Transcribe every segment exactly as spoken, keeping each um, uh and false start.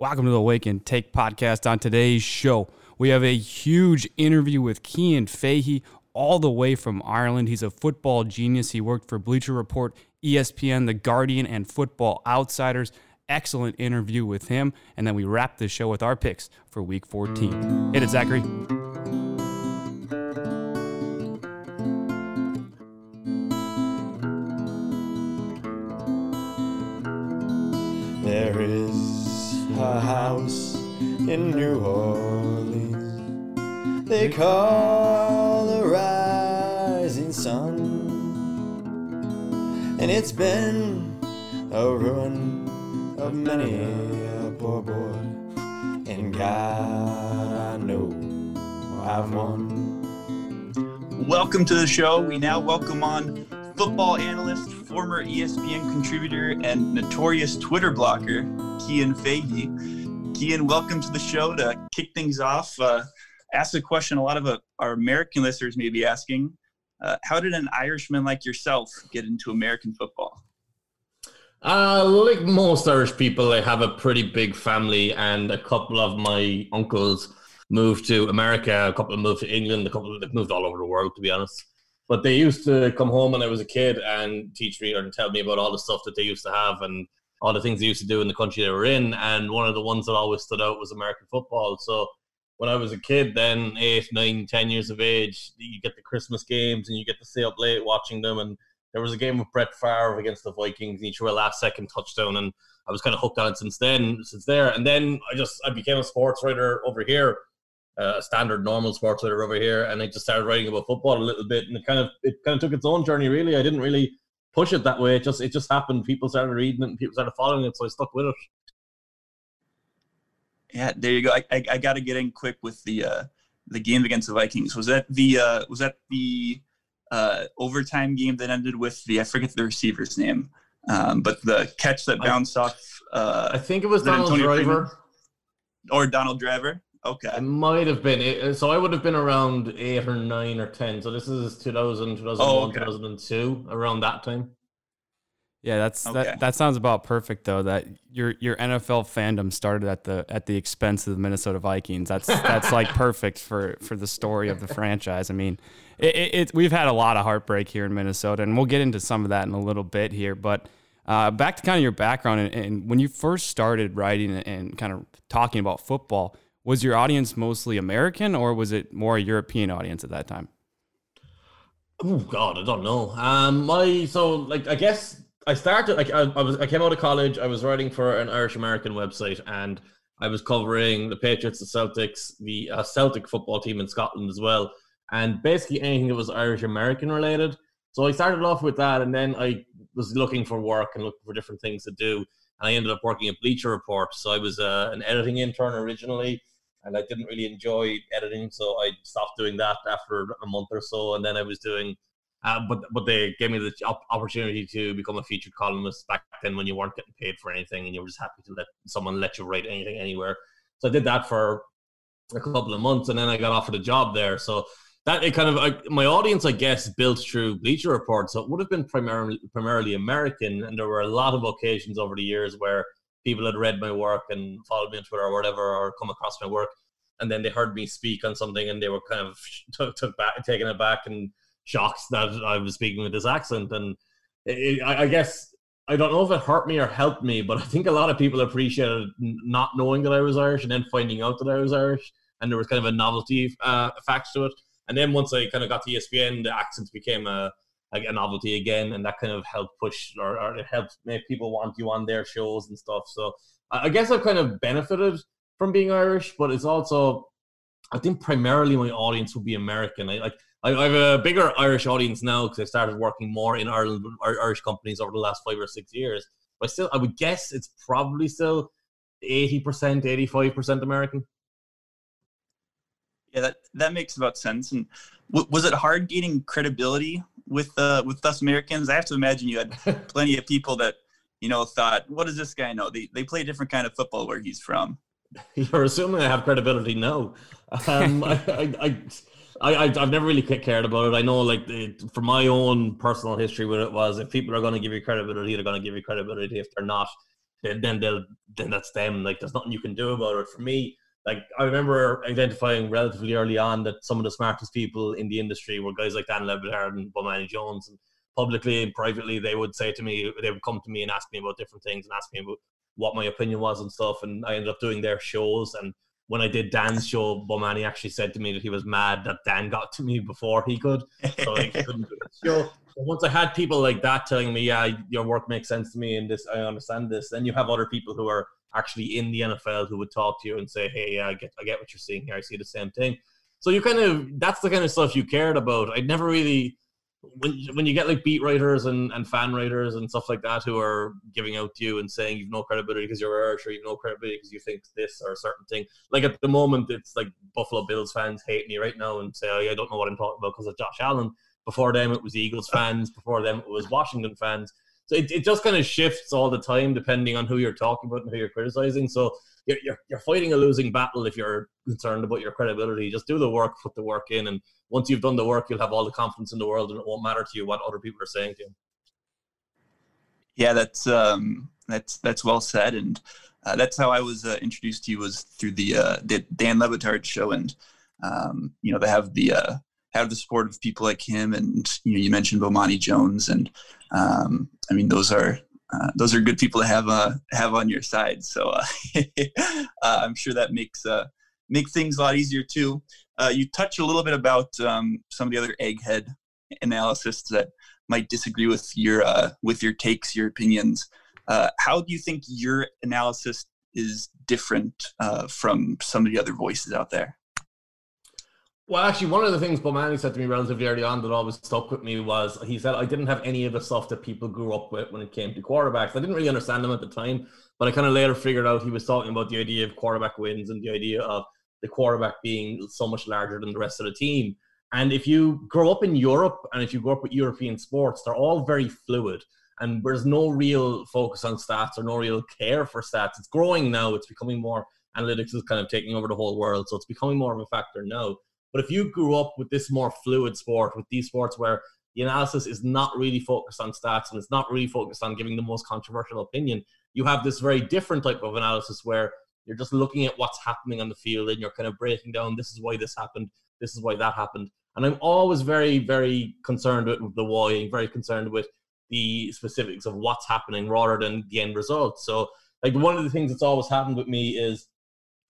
Welcome to the Wake and Take podcast. On today's show, we have a huge interview with Kian Fahey, all the way from Ireland. He's a football genius. He worked for Bleacher Report, E S P N, The Guardian, and Football Outsiders. Excellent interview with him. And then we wrap the show with our picks for Week fourteen. Hit it, Zachary. There is a house in New Orleans they call the Rising Sun, and it's been a ruin of many a poor boy, and God, I know I've won. Welcome to the show. We now welcome on football analyst, former E S P N contributor, and notorious Twitter blocker, Kian Fahey. Kian, welcome to the show. To kick things off, uh, ask a question a lot of uh, our American listeners may be asking. Uh, how did an Irishman like yourself get into American football? Uh, like most Irish people, I have a pretty big family, and a couple of my uncles moved to America, a couple moved to England, a couple that moved all over the world, to be honest. But they used to come home when I was a kid and teach me or tell me about all the stuff that they used to have and all the things they used to do in the country they were in. And one of the ones that always stood out was American football. So when I was a kid then, eight, nine, ten years of age, you get the Christmas games and you get to stay up late watching them. And there was a game with Brett Favre against the Vikings, and he threw a last-second touchdown. And I was kind of hooked on it since then, since there. And then I just I became a sports writer over here. A uh, standard normal sports writer over here, and I just started writing about football a little bit, and it kind of it kind of took its own journey. Really, I didn't really push it that way. It just it just happened. People started reading it, and people started following it, so I stuck with it. Yeah, there you go. I I, I got to get in quick with the uh, the game against the Vikings. Was that the uh, was that the uh, overtime game that ended with the I forget the receiver's name, um, but the catch that bounced I, off. Uh, I think it was Donald Antonio Driver, Freeman? or Donald Driver. Okay. It might have been. So I would have been around eight or nine or ten. So this is two thousand, two thousand one, oh, okay. two thousand two, around that time. Yeah, that's okay. that, that sounds about perfect, though, that your your N F L fandom started at the at the expense of the Minnesota Vikings. That's that's like perfect for, for the story of the franchise. I mean, it, it, it we've had a lot of heartbreak here in Minnesota, and we'll get into some of that in a little bit here. But uh, back to kind of your background, and, and when you first started writing and, and kind of talking about football, was your audience mostly American, or was it more a European audience at that time? Oh God, I don't know. Um, my so like I guess I started like I, I was I came out of college. I was writing for an Irish American website, and I was covering the Patriots, the Celtics, the uh, Celtic football team in Scotland as well, and basically anything that was Irish American related. So I started off with that, and then I was looking for work and looking for different things to do, and I ended up working at Bleacher Report. So I was uh, an editing intern originally. And I didn't really enjoy editing, so I stopped doing that after a month or so. And then I was doing, uh, but but they gave me the opportunity to become a featured columnist back then when you weren't getting paid for anything and you were just happy to let someone let you write anything anywhere. So I did that for a couple of months, and then I got offered a job there. So that it kind of I, my audience, I guess, built through Bleacher Report. So it would have been primarily primarily American, and there were a lot of occasions over the years where people had read my work and followed me on Twitter or whatever, or come across my work, and then they heard me speak on something, and they were kind of took, took back, taken aback and shocked that I was speaking with this accent. And it, I guess I don't know if it hurt me or helped me, but I think a lot of people appreciated not knowing that I was Irish and then finding out that I was Irish, and there was kind of a novelty uh, factor to it. And then once I kind of got to E S P N, the accent became a like a novelty again, and that kind of helped push or, or it helped make people want you on their shows and stuff. So I guess I've kind of benefited from being Irish, but it's also, I think primarily my audience would be American. I, like, I, I have a bigger Irish audience now because I started working more in Ireland with Irish companies over the last five or six years. But still, I would guess it's probably still eighty percent, eighty-five percent American. Yeah, that, that makes about sense. And w- was it hard gaining credibility with uh, with us Americans? I have to imagine you had plenty of people that, you know, thought, what does this guy know? They they play a different kind of football where he's from. You're assuming I have credibility? No. Um, I, I, I, I, I've never really cared about it. I know, like, for my own personal history, what it was, if people are going to give you credibility, they're going to give you credibility. If they're not, then they'll then that's them. Like, there's nothing you can do about it. For me, like, I remember identifying relatively early on that some of the smartest people in the industry were guys like Dan Leberhard and Bomani Jones. And publicly and privately, they would say to me, they would come to me and ask me about different things and ask me about what my opinion was and stuff. And I ended up doing their shows. And when I did Dan's show, Bomani actually said to me that he was mad that Dan got to me before he could. So like, he couldn't do his show. But once I had people like that telling me, yeah, your work makes sense to me and this, I understand this, then you have other people who are actually in the N F L who would talk to you and say, hey, yeah, I get, I get what you're seeing here. I see the same thing. So you kind of, that's the kind of stuff you cared about. I'd never really, when when you get like beat writers and, and fan writers and stuff like that who are giving out to you and saying you've no credibility because you're Irish, or you've no credibility because you think this or a certain thing. Like at the moment, it's like Buffalo Bills fans hate me right now and say, oh, yeah, I don't know what I'm talking about because of Josh Allen. Before them, it was Eagles fans. Before them, it was Washington fans. So it, it just kind of shifts all the time depending on who you're talking about and who you're criticizing. So you're, you're you're fighting a losing battle if you're concerned about your credibility. Just do the work, put the work in, and once you've done the work, you'll have all the confidence in the world, and it won't matter to you what other people are saying to you. Yeah, that's um, that's that's well said, and uh, that's how I was uh, introduced to you, was through the uh, the Dan Leberhard show, and um, you know, they have the uh, have the support of people like him, and you know, you mentioned Bomani Jones, and um, I mean, those are. Uh, those are good people to have uh, have on your side, so uh, uh, I'm sure that makes uh, makes things a lot easier too. Uh, you touched a little bit about um, some of the other egghead analysis that might disagree with your uh, with your takes, your opinions. Uh, how do you think your analysis is different uh, from some of the other voices out there? Well, actually, one of the things Bomani said to me relatively early on that always stuck with me was, he said, I didn't have any of the stuff that people grew up with when it came to quarterbacks. I didn't really understand them at the time, but I kind of later figured out he was talking about the idea of quarterback wins and the idea of the quarterback being so much larger than the rest of the team. And if you grow up in Europe and if you grow up with European sports, they're all very fluid. And there's no real focus on stats or no real care for stats. It's growing now. It's becoming more, analytics is kind of taking over the whole world. So it's becoming more of a factor now. But if you grew up with this more fluid sport, with these sports where the analysis is not really focused on stats and it's not really focused on giving the most controversial opinion, you have this very different type of analysis where you're just looking at what's happening on the field and you're kind of breaking down, this is why this happened, this is why that happened. And I'm always very, very concerned with the why and very concerned with the specifics of what's happening rather than the end result. So like one of the things that's always happened with me is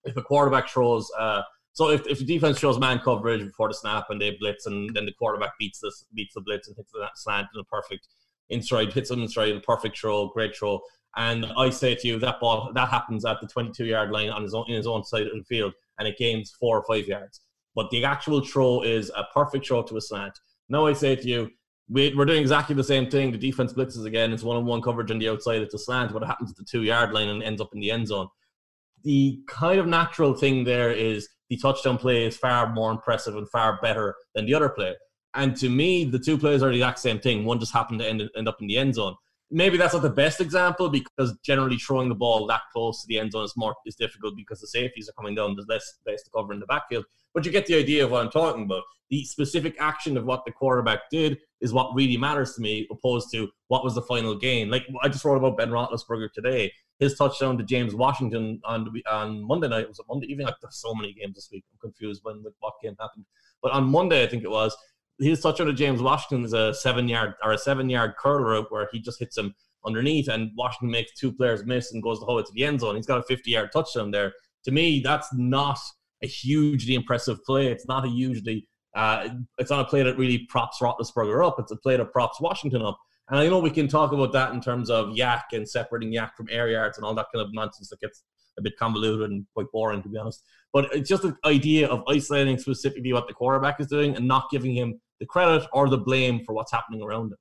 if a quarterback throws... Uh, So if, if the defense shows man coverage before the snap and they blitz and then the quarterback beats this beats the blitz and hits the slant and a perfect inside, hits him inside, a perfect throw, great throw. And I say to you, that ball, that happens at the twenty-two-yard line on his own, in his own side of the field, and it gains four or five yards. But the actual throw is a perfect throw to a slant. Now I say to you, we, we're doing exactly the same thing. The defense blitzes again. It's one-on-one coverage on the outside. It's a slant, but it happens at the two-yard line and ends up in the end zone. The kind of natural thing there is the touchdown play is far more impressive and far better than the other play. And to me, the two plays are the exact same thing. One just happened to end, end up in the end zone. Maybe that's not the best example because generally throwing the ball that close to the end zone is more is difficult because the safeties are coming down. There's less space to cover in the backfield. But you get the idea of what I'm talking about. The specific action of what the quarterback did is what really matters to me, opposed to what was the final gain. Like I just wrote about Ben Roethlisberger today. His touchdown to James Washington on on Monday night, was it Monday evening? Like, there's so many games this week. I'm confused when what game happened. But on Monday, I think it was, his touchdown to James Washington is a seven-yard or a seven-yard curler out where he just hits him underneath, and Washington makes two players miss and goes the whole way to the end zone. He's got a fifty-yard touchdown there. To me, that's not a hugely impressive play. It's not a hugely uh, it's not a play that really props Roethlisberger up. It's a play that props Washington up. And I know we can talk about that in terms of yak and separating yak from air yards and all that kind of nonsense that gets a bit convoluted and quite boring, to be honest. But it's just the idea of isolating specifically what the quarterback is doing and not giving him the credit or the blame for what's happening around him.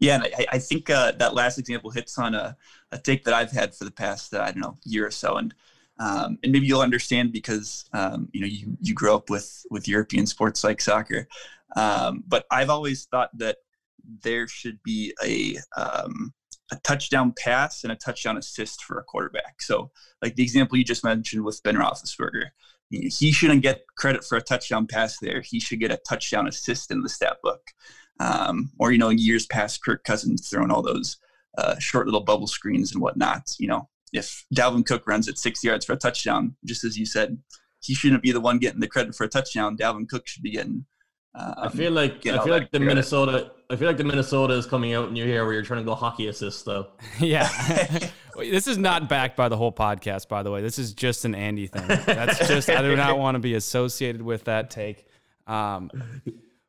Yeah, and I, I think uh, that last example hits on a, a take that I've had for the past, uh, I don't know, year or so. And um, and maybe you'll understand because, um, you know, you, you grew up with, with European sports like soccer. Um, but I've always thought that there should be a um, a touchdown pass and a touchdown assist for a quarterback. So, like the example you just mentioned with Ben Roethlisberger, he shouldn't get credit for a touchdown pass there. He should get a touchdown assist in the stat book. Um, or, you know, in years past, Kirk Cousins throwing all those uh, short little bubble screens and whatnot. You know, if Dalvin Cook runs at six yards for a touchdown, just as you said, he shouldn't be the one getting the credit for a touchdown. Dalvin Cook should be getting. Um, I feel like I feel like the Minnesota. I feel like the Minnesota is coming out in your hair where you're trying to go hockey assist though. Yeah, this is not backed by the whole podcast, by the way. This is just an Andy thing. That's just I do not want to be associated with that take. Um,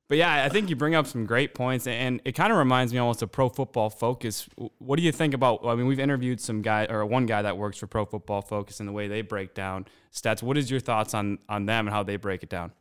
but yeah, I think you bring up some great points, and it kind of reminds me almost of Pro Football Focus. What do you think about? I mean, we've interviewed some guy or one guy that works for Pro Football Focus and the way they break down stats. What is your thoughts on on them and how they break it down?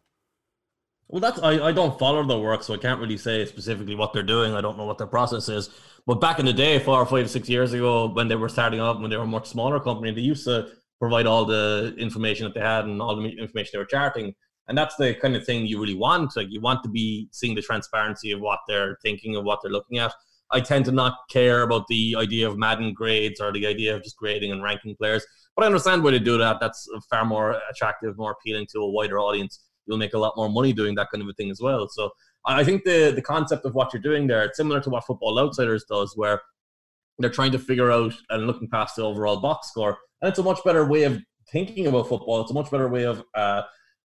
Well, that's I, I don't follow their work, so I can't really say specifically what they're doing. I don't know what their process is. But back in the day, four or five, six years ago, when they were starting up, when they were a much smaller company, they used to provide all the information that they had and all the information they were charting. And that's the kind of thing you really want. Like, you want to be seeing the transparency of what they're thinking and what they're looking at. I tend to not care about the idea of Madden grades or the idea of just grading and ranking players. But I understand why they do that. That's far more attractive, more appealing to a wider audience. You'll make a lot more money doing that kind of a thing as well. So I think the the concept of what you're doing there, it's similar to what Football Outsiders does, where they're trying to figure out and looking past the overall box score. And it's a much better way of thinking about football. It's a much better way of uh,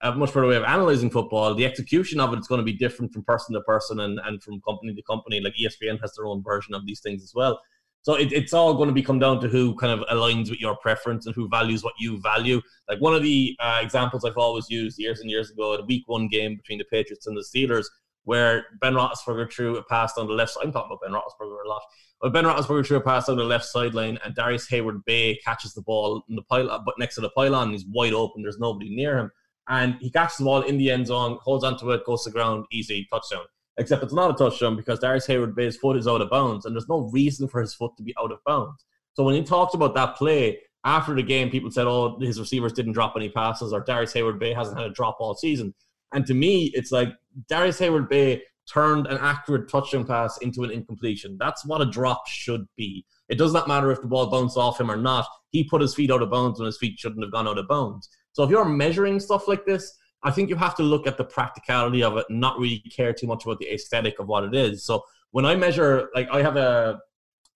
a much better way of analyzing football. The execution of it is going to be different from person to person and, and from company to company. Like E S P N has their own version of these things as well. So it, it's all going to be come down to who kind of aligns with your preference and who values what you value. Like one of the uh, examples I've always used years and years ago, at a week one game between the Patriots and the Steelers, where Ben Roethlisberger threw a pass on the left side. I'm talking about Ben Roethlisberger a lot. But Ben Roethlisberger threw a pass on the left sideline, and Darius Hayward-Bay catches the ball in the pylon, but next to the pylon, and he's wide open. There's nobody near him. And he catches the ball in the end zone, holds onto it, goes to the ground, easy, touchdown. Except it's not a touchdown because Darius Hayward-Bay's foot is out of bounds, and there's no reason for his foot to be out of bounds. So when he talked about that play, after the game, people said, oh, his receivers didn't drop any passes, or Darius Hayward-Bay hasn't had a drop all season. And to me, it's like Darius Hayward-Bay turned an accurate touchdown pass into an incompletion. That's what a drop should be. It does not matter if the ball bounced off him or not. He put his feet out of bounds when his feet shouldn't have gone out of bounds. So if you're measuring stuff like this, I think you have to look at the practicality of it and not really care too much about the aesthetic of what it is. So when I measure, like I have a,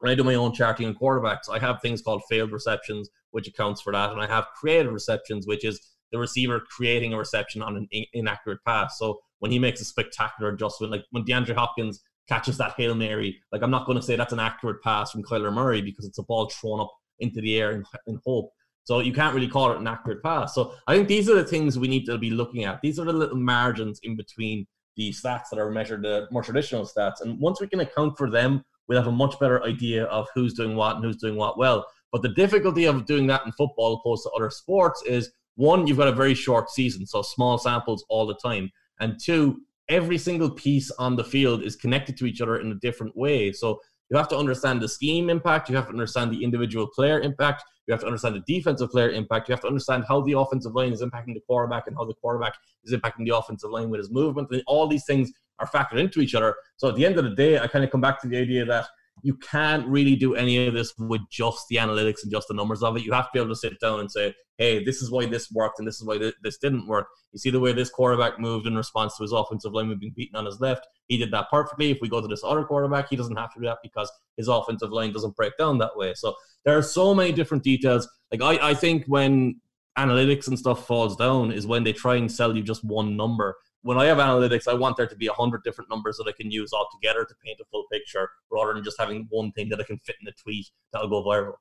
when I do my own charting on quarterbacks, I have things called failed receptions, which accounts for that. And I have creative receptions, which is the receiver creating a reception on an in- inaccurate pass. So when he makes a spectacular adjustment, like when DeAndre Hopkins catches that Hail Mary, like I'm not going to say that's an accurate pass from Kyler Murray because it's a ball thrown up into the air in, in hope. So you can't really call it an accurate pass. So I think these are the things we need to be looking at. These are the little margins in between the stats that are measured, the more traditional stats. And once we can account for them, we'll have a much better idea of who's doing what and who's doing what well. But the difficulty of doing that in football opposed to other sports is, one, you've got a very short season, so small samples all the time. And two, every single piece on the field is connected to each other in a different way. So you have to understand the scheme impact. You have to understand the individual player impact. You have to understand the defensive player impact. You have to understand how the offensive line is impacting the quarterback and how the quarterback is impacting the offensive line with his movement. And all these things are factored into each other. So at the end of the day, I kind of come back to the idea that you can't really do any of this with just the analytics and just the numbers of it. You have to be able to sit down and say, hey, this is why this worked and this is why th- this didn't work. You see the way this quarterback moved in response to his offensive lineman being beaten on his left. He did that perfectly. If we go to this other quarterback, he doesn't have to do that because his offensive line doesn't break down that way. So there are so many different details. Like I, I think when analytics and stuff falls down is when they try and sell you just one number. When I have analytics, I want there to be one hundred different numbers that I can use all together to paint a full picture rather than just having one thing that I can fit in a tweet that'll go viral.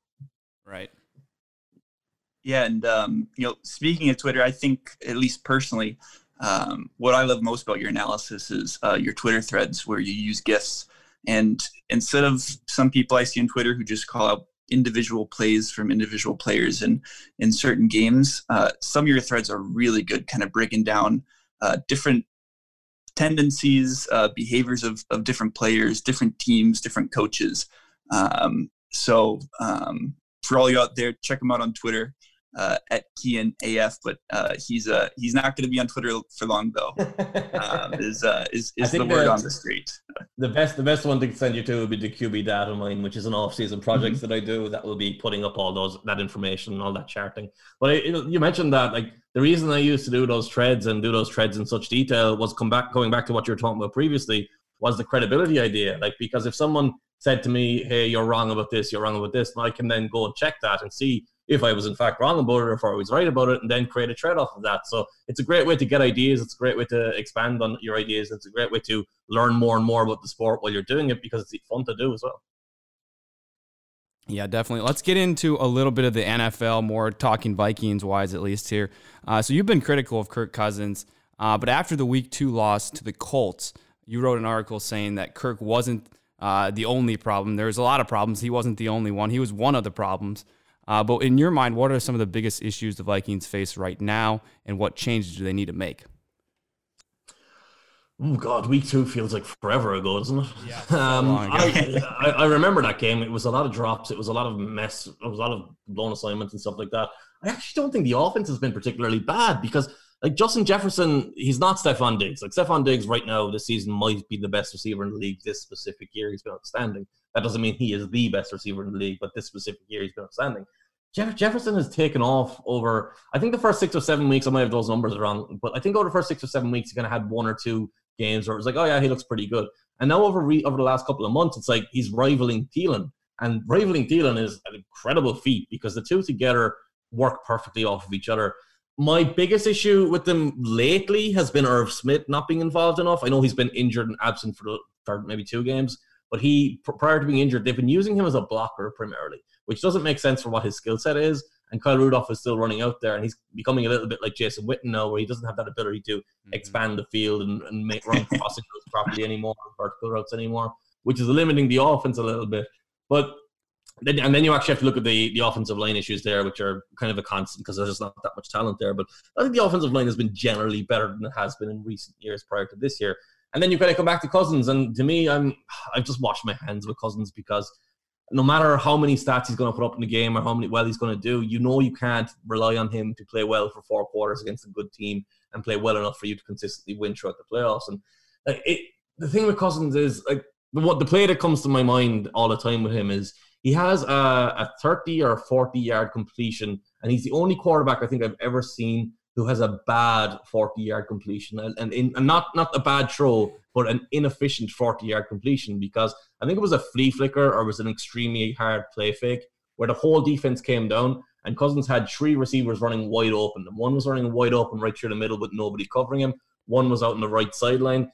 Right. Yeah, and um, you know, speaking of Twitter, I think, at least personally, um, what I love most about your analysis is uh, your Twitter threads where you use GIFs. And instead of some people I see on Twitter who just call out individual plays from individual players in, in certain games, uh, some of your threads are really good, kind of breaking down Uh, different tendencies, uh, behaviors of, of different players, different teams, different coaches. Um, so um, for all you out there, check him out on Twitter uh, at Kian A F. But uh, he's uh, he's not going to be on Twitter for long though. Um, is uh, is is the word on the street? The best the best one to send you to would be the Q B Data of mine, which is an off-season project mm-hmm. that I do that will be putting up all those that information and all that charting. But I, it, you mentioned that like. The reason I used to do those threads and do those threads in such detail was come back, going back to what you were talking about previously, was the credibility idea. Like, because if someone said to me, hey, you're wrong about this, you're wrong about this, and I can then go and check that and see if I was in fact wrong about it or if I was right about it, and then create a trade off of that. So it's a great way to get ideas. It's a great way to expand on your ideas. It's a great way to learn more and more about the sport while you're doing it, because it's fun to do as well. Yeah, definitely. Let's get into a little bit of the N F L, more talking Vikings-wise at least here. Uh, so you've been critical of Kirk Cousins, uh, but after the week two loss to the Colts, you wrote an article saying that Kirk wasn't uh, the only problem. There was a lot of problems. He wasn't the only one. He was one of the problems. Uh, but in your mind, what are some of the biggest issues the Vikings face right now, and what changes do they need to make? Oh, God, week two feels like forever ago, doesn't it? Yeah, so um, I, I, I remember that game. It was a lot of drops. It was a lot of mess. It was a lot of blown assignments and stuff like that. I actually don't think the offense has been particularly bad, because like Justin Jefferson, he's not Stephon Diggs. Like Stephon Diggs right now this season might be the best receiver in the league this specific year. He's been outstanding. That doesn't mean he is the best receiver in the league, but this specific year he's been outstanding. Jeff- Jefferson has taken off over, I think the first six or seven weeks, I might have those numbers wrong, but I think over the first six or seven weeks, he kind of had one or two games where it was like, oh yeah, he looks pretty good. And now over re- over the last couple of months, it's like he's rivaling Thielen. And rivaling Thielen is an incredible feat, because the two together work perfectly off of each other. My biggest issue with them lately has been Irv Smith not being involved enough. I know he's been injured and absent for, for maybe two games, but he, prior to being injured, they've been using him as a blocker primarily, which doesn't make sense for what his skill set is. And Kyle Rudolph is still running out there, and he's becoming a little bit like Jason Witten now, where he doesn't have that ability to mm-hmm. expand the field and, and make run crossing routes properly anymore, vertical routes anymore, which is limiting the offense a little bit. But then, and then you actually have to look at the, the offensive line issues there, which are kind of a constant, because there's just not that much talent there. But I think the offensive line has been generally better than it has been in recent years prior to this year. And then you've got to come back to Cousins. And to me, I'm, I've just washed my hands with Cousins, because no matter how many stats he's going to put up in the game or how many well he's going to do, you know you can't rely on him to play well for four quarters against a good team and play well enough for you to consistently win throughout the playoffs. And like it, the thing with Cousins is like what the play that comes to my mind all the time with him is he has a, a thirty or forty-yard completion, and he's the only quarterback I think I've ever seen who has a bad forty-yard completion, and, and, in, and not, not a bad throw, but an inefficient forty-yard completion, because I think it was a flea flicker or it was an extremely hard play fake where the whole defense came down, and Cousins had three receivers running wide open. And one was running wide open right through the middle with nobody covering him. One was out on the right sideline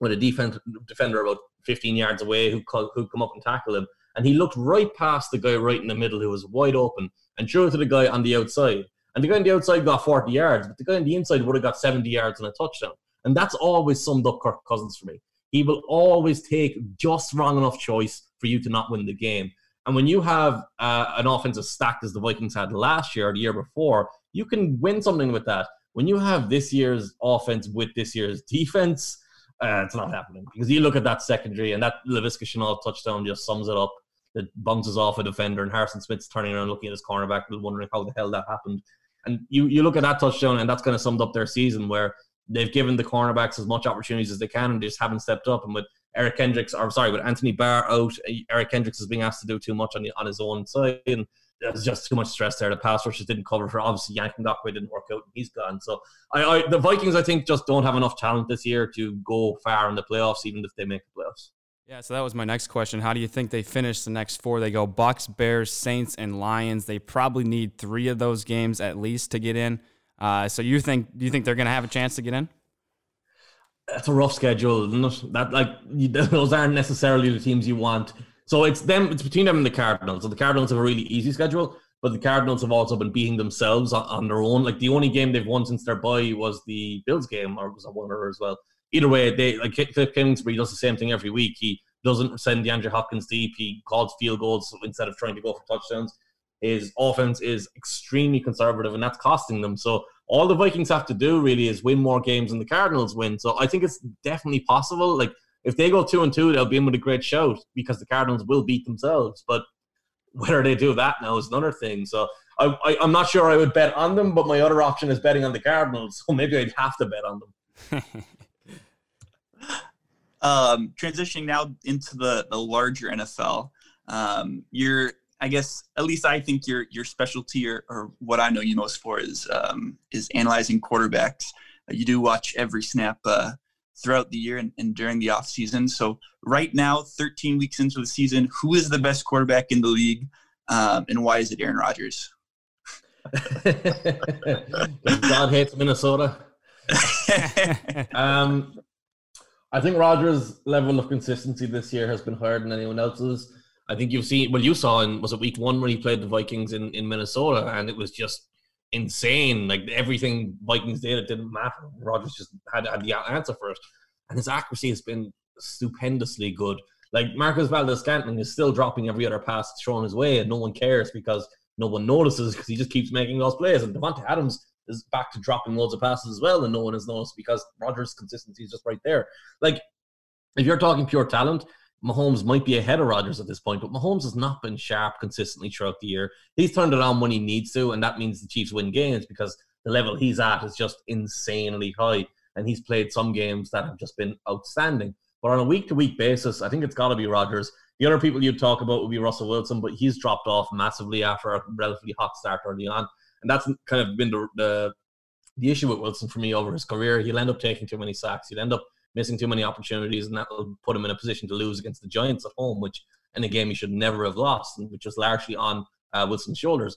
with a defense, defender about fifteen yards away who who'd come up and tackle him. And he looked right past the guy right in the middle who was wide open and threw it to the guy on the outside. And the guy on the outside got forty yards, but the guy on the inside would have got seventy yards and a touchdown. And that's always summed up Kirk Cousins for me. He will always take just wrong enough choice for you to not win the game. And when you have uh, an offense as stacked as the Vikings had last year or the year before, you can win something with that. When you have this year's offense with this year's defense, uh, it's not happening. Because you look at that secondary, and that Laviska Shenault touchdown just sums it up. It bounces off a defender, and Harrison Smith's turning around looking at his cornerback and wondering how the hell that happened. And you, you look at that touchdown, and that's kind of summed up their season, where they've given the cornerbacks as much opportunities as they can, and they just haven't stepped up. And with Eric Kendricks, or sorry, with Anthony Barr out, Eric Kendricks is being asked to do too much on the, on his own side, and there's just too much stress there. The pass rush just didn't cover for. Obviously, Yannick Ngakoue didn't work out, and he's gone. So I, I, the Vikings, I think, just don't have enough talent this year to go far in the playoffs, even if they make the playoffs. Yeah, so that was my next question. How do you think they finish the next four? They go Bucs, Bears, Saints, and Lions. They probably need three of those games at least to get in. Uh, so you think do you think they're going to have a chance to get in? That's a rough schedule. That like you, those aren't necessarily the teams you want. So it's them. It's between them and the Cardinals. So the Cardinals have a really easy schedule, but the Cardinals have also been beating themselves on, on their own. Like the only game they've won since their bye was the Bills game, or was a winner as well. Either way, they like Cliff Kingsbury does the same thing every week. He doesn't send DeAndre Hopkins deep. He calls field goals instead of trying to go for touchdowns. His offense is extremely conservative, and that's costing them. So all the Vikings have to do really is win more games than the Cardinals win. So I think it's definitely possible. Like if they go two and two, they'll be in with a great shout, because the Cardinals will beat themselves. But whether they do that now is another thing. So I, I, I'm not sure I would bet on them, but my other option is betting on the Cardinals. So maybe I'd have to bet on them. Um, transitioning now into the, the larger N F L, um, your I guess at least I think your your specialty or, or what I know you most for is um, is analyzing quarterbacks. Uh, you do watch every snap uh, throughout the year and, and during the offseason. So right now, thirteen weeks into the season, who is the best quarterback in the league, um, and why is it Aaron Rodgers? God hates Minnesota. um, I think Rodgers' level of consistency this year has been higher than anyone else's. I think you've seen, well, you saw in, was it week one when he played the Vikings in, in Minnesota, and it was just insane. Like, everything Vikings did, it didn't matter. Rodgers just had, had the answer first. And his accuracy has been stupendously good. Like, Marcus Valdes-Scantling is still dropping every other pass thrown his way, and no one cares because no one notices, because he just keeps making those plays. And Devonta Adams is back to dropping loads of passes as well, and no one has noticed because Rodgers' consistency is just right there. Like, if you're talking pure talent, Mahomes might be ahead of Rodgers at this point, but Mahomes has not been sharp consistently throughout the year. He's turned it on when he needs to, and that means the Chiefs win games because the level he's at is just insanely high, and he's played some games that have just been outstanding. But on a week-to-week basis, I think it's got to be Rodgers. The other people you'd talk about would be Russell Wilson, but he's dropped off massively after a relatively hot start early on, and that's kind of been the, the, the issue with Wilson for me over his career. He'll end up taking too many sacks. He'll end up missing too many opportunities, and that will put him in a position to lose against the Giants at home, which in a game he should never have lost, which is largely on uh, Wilson's shoulders.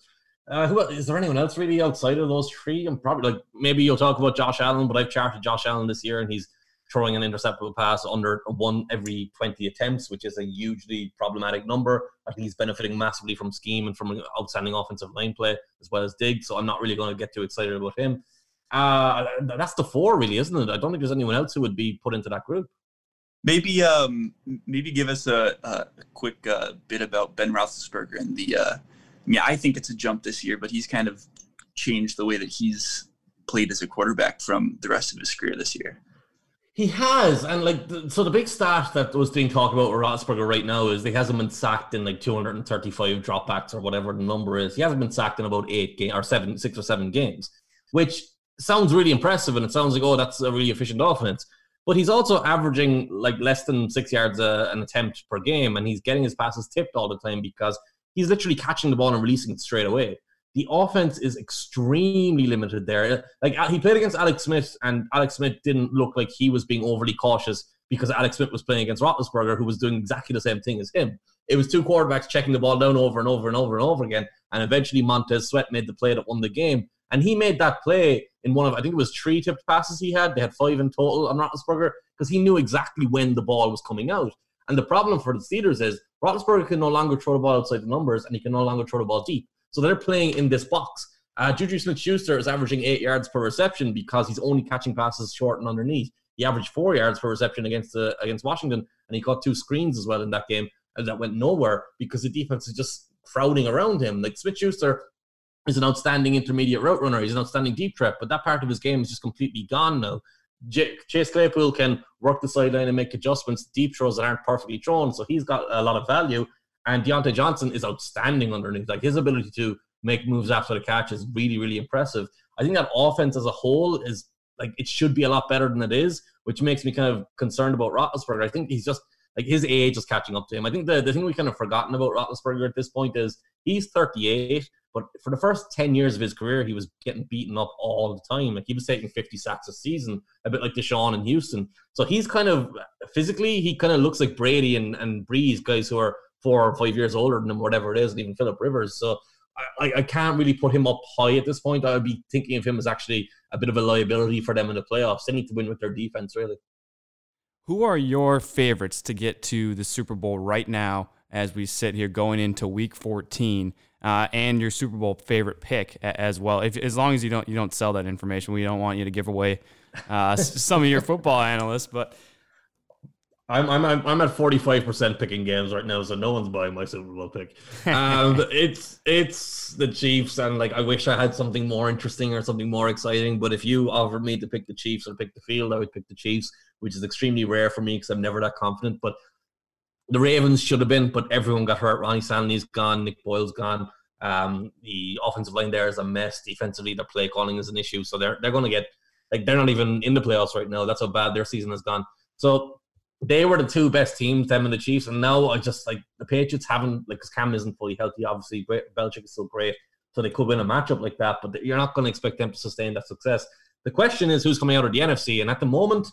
Uh, who is there anyone else really outside of those three? And probably, like, maybe you'll talk about Josh Allen, but I've charted Josh Allen this year, and he's throwing an interceptable pass under one every twenty attempts, which is a hugely problematic number. I think he's benefiting massively from scheme and from outstanding offensive line play as well as Diggs, so I'm not really going to get too excited about him. Uh, that's the four, really, isn't it? I don't think there's anyone else who would be put into that group. Maybe, um, maybe give us a, a quick uh, bit about Ben Roethlisberger and the. Uh, I mean, I think it's a jump this year, but he's kind of changed the way that he's played as a quarterback from the rest of his career this year. He has, and like, the, so the big stat that was being talked about with Roethlisberger right now is he hasn't been sacked in like two hundred thirty-five dropbacks or whatever the number is. He hasn't been sacked in about eight game or seven, six or seven games, which sounds really impressive, and it sounds like, oh, that's a really efficient offense. But he's also averaging like less than six yards uh, an attempt per game, and he's getting his passes tipped all the time because he's literally catching the ball and releasing it straight away. The offense is extremely limited there. Like, he played against Alex Smith, and Alex Smith didn't look like he was being overly cautious because Alex Smith was playing against Roethlisberger, who was doing exactly the same thing as him. It was two quarterbacks checking the ball down over and over and over and over again, and eventually Montez Sweat made the play that won the game. And he made that play in one of, I think it was three tipped passes he had. They had five in total on Roethlisberger because he knew exactly when the ball was coming out. And the problem for the Steelers is Roethlisberger can no longer throw the ball outside the numbers, and he can no longer throw the ball deep. So they're playing in this box. Uh, Juju Smith-Schuster is averaging eight yards per reception because he's only catching passes short and underneath. He averaged four yards per reception against uh, against Washington, and he caught two screens as well in that game, and that went nowhere because the defense is just crowding around him. Like, Smith-Schuster is an outstanding intermediate route runner. He's an outstanding deep threat, but that part of his game is just completely gone now. J- Chase Claypool can work the sideline and make adjustments, deep throws that aren't perfectly thrown, so he's got a lot of value. And Deontay Johnson is outstanding underneath. Like, his ability to make moves after the catch is really, really impressive. I think that offense as a whole is, like, it should be a lot better than it is, which makes me kind of concerned about Roethlisberger. I think he's just, like, his age is catching up to him. I think the, the thing we've kind of forgotten about Roethlisberger at this point is he's thirty-eight. But for the first ten years of his career, he was getting beaten up all the time. Like, he was taking fifty sacks a season, a bit like Deshaun in Houston. So he's kind of, physically, he kind of looks like Brady and, and Breeze, guys who are four or five years older than him, whatever it is, and even Phillip Rivers. So I, I can't really put him up high at this point. I would be thinking of him as actually a bit of a liability for them in the playoffs. They need to win with their defense, really. Who are your favorites to get to the Super Bowl right now as we sit here going into week fourteen? Uh, and your Super Bowl favorite pick as well. If, as long as you don't you don't sell that information, we don't want you to give away uh, some of your football analysts. But I'm I'm I'm at forty-five percent picking games right now, so no one's buying my Super Bowl pick. Um, it's it's the Chiefs, and like I wish I had something more interesting or something more exciting. But if you offered me to pick the Chiefs or pick the field, I would pick the Chiefs, which is extremely rare for me because I'm never that confident. But the Ravens should have been, but everyone got hurt. Ronnie Stanley's gone. Nick Boyle's gone. Um, the offensive line there is a mess. Defensively, their play calling is an issue. So they're they're going to get, like, they're not even in the playoffs right now. That's how bad their season has gone. So they were the two best teams, them and the Chiefs. And now I just, like, the Patriots haven't, like, because Cam isn't fully healthy, obviously. Belichick is still great. So they could win a matchup like that, but you're not going to expect them to sustain that success. The question is who's coming out of the N F C. And at the moment,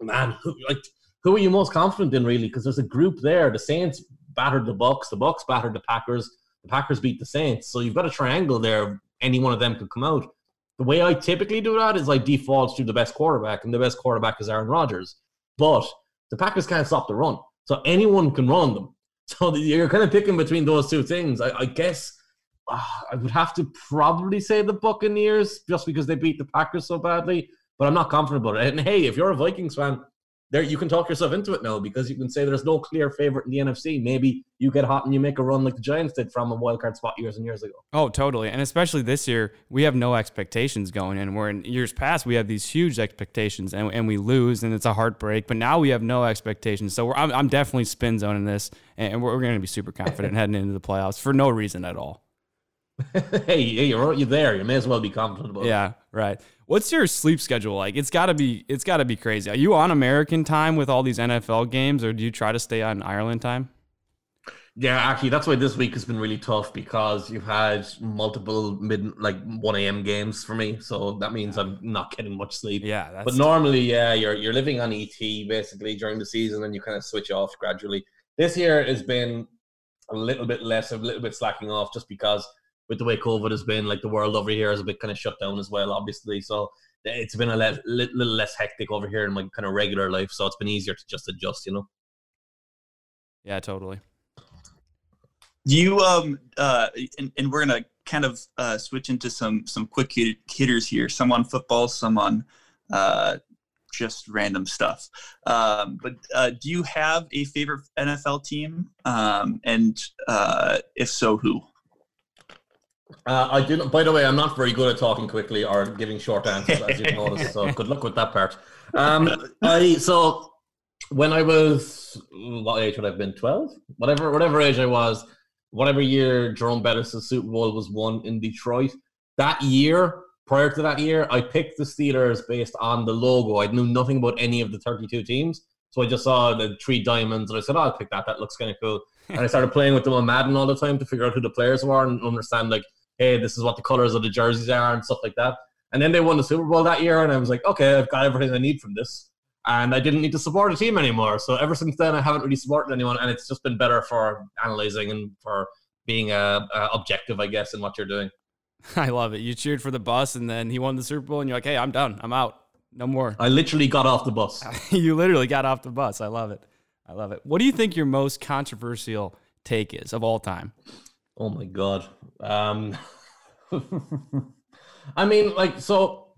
man, who, like, who are you most confident in, really? Because there's a group there. The Saints battered the Bucs. The Bucs battered the Packers. The Packers beat the Saints. So you've got a triangle there. Any one of them could come out. The way I typically do that is I default to the best quarterback, and the best quarterback is Aaron Rodgers. But the Packers can't stop the run. So anyone can run them. So you're kind of picking between those two things. I, I guess uh, I would have to probably say the Buccaneers just because they beat the Packers so badly, but I'm not confident about it. And hey, if you're a Vikings fan, there you can talk yourself into it now because you can say there's no clear favorite in the N F C. Maybe you get hot and you make a run like the Giants did from a wildcard spot years and years ago. Oh, totally. And especially this year, we have no expectations going in. Where in years past, we have these huge expectations and, and we lose and it's a heartbreak. But now we have no expectations. So we're, I'm, I'm definitely spin zoning this. And we're, we're going to be super confident heading into the playoffs for no reason at all. Hey, you're, you're there. You may as well be confident about it. Yeah, right. What's your sleep schedule like? It's gotta be it's gotta be crazy. Are you on American time with all these N F L games, or do you try to stay on Ireland time? Yeah, actually, that's why this week has been really tough because you've had multiple mid like one a.m. games for me, so that means I'm not getting much sleep. Yeah, that's but normally, yeah, you're you're living on E T basically during the season, and you kind of switch off gradually. This year has been a little bit less, a little bit slacking off, just because. With the way COVID has been, like the world over here is a bit kind of shut down as well, obviously. So it's been a le- little less hectic over here in my kind of regular life. So it's been easier to just adjust, you know? Yeah, totally. Do you, um, uh, and, and we're going to kind of uh, switch into some, some quick hitters here, some on football, some on uh, just random stuff. Um, but uh, do you have a favorite N F L team? Um, and uh, if so, who? Uh, I do. Not, by the way, I'm not very good at talking quickly or giving short answers, as you've noticed. So good luck with that part. Um, I so when I was what age would I've been twelve, whatever, whatever age I was, whatever year Jerome Bettis' Super Bowl was won in Detroit. That year, prior to that year, I picked the Steelers based on the logo. I knew nothing about any of the thirty-two teams, so I just saw the three diamonds and I said, oh, "I'll pick that. That looks kind of cool." And I started playing with them on Madden all the time to figure out who the players were and understand like. Hey, this is what the colors of the jerseys are and stuff like that. And then they won the Super Bowl that year, and I was like, okay, I've got everything I need from this. And I didn't need to support a team anymore. So ever since then, I haven't really supported anyone, and it's just been better for analyzing and for being uh, uh, objective, I guess, in what you're doing. I love it. You cheered for the bus, and then he won the Super Bowl, and you're like, hey, I'm done. I'm out. No more. I literally got off the bus. You literally got off the bus. I love it. I love it. What do you think your most controversial take is of all time? Oh my God. Um, I mean, like, so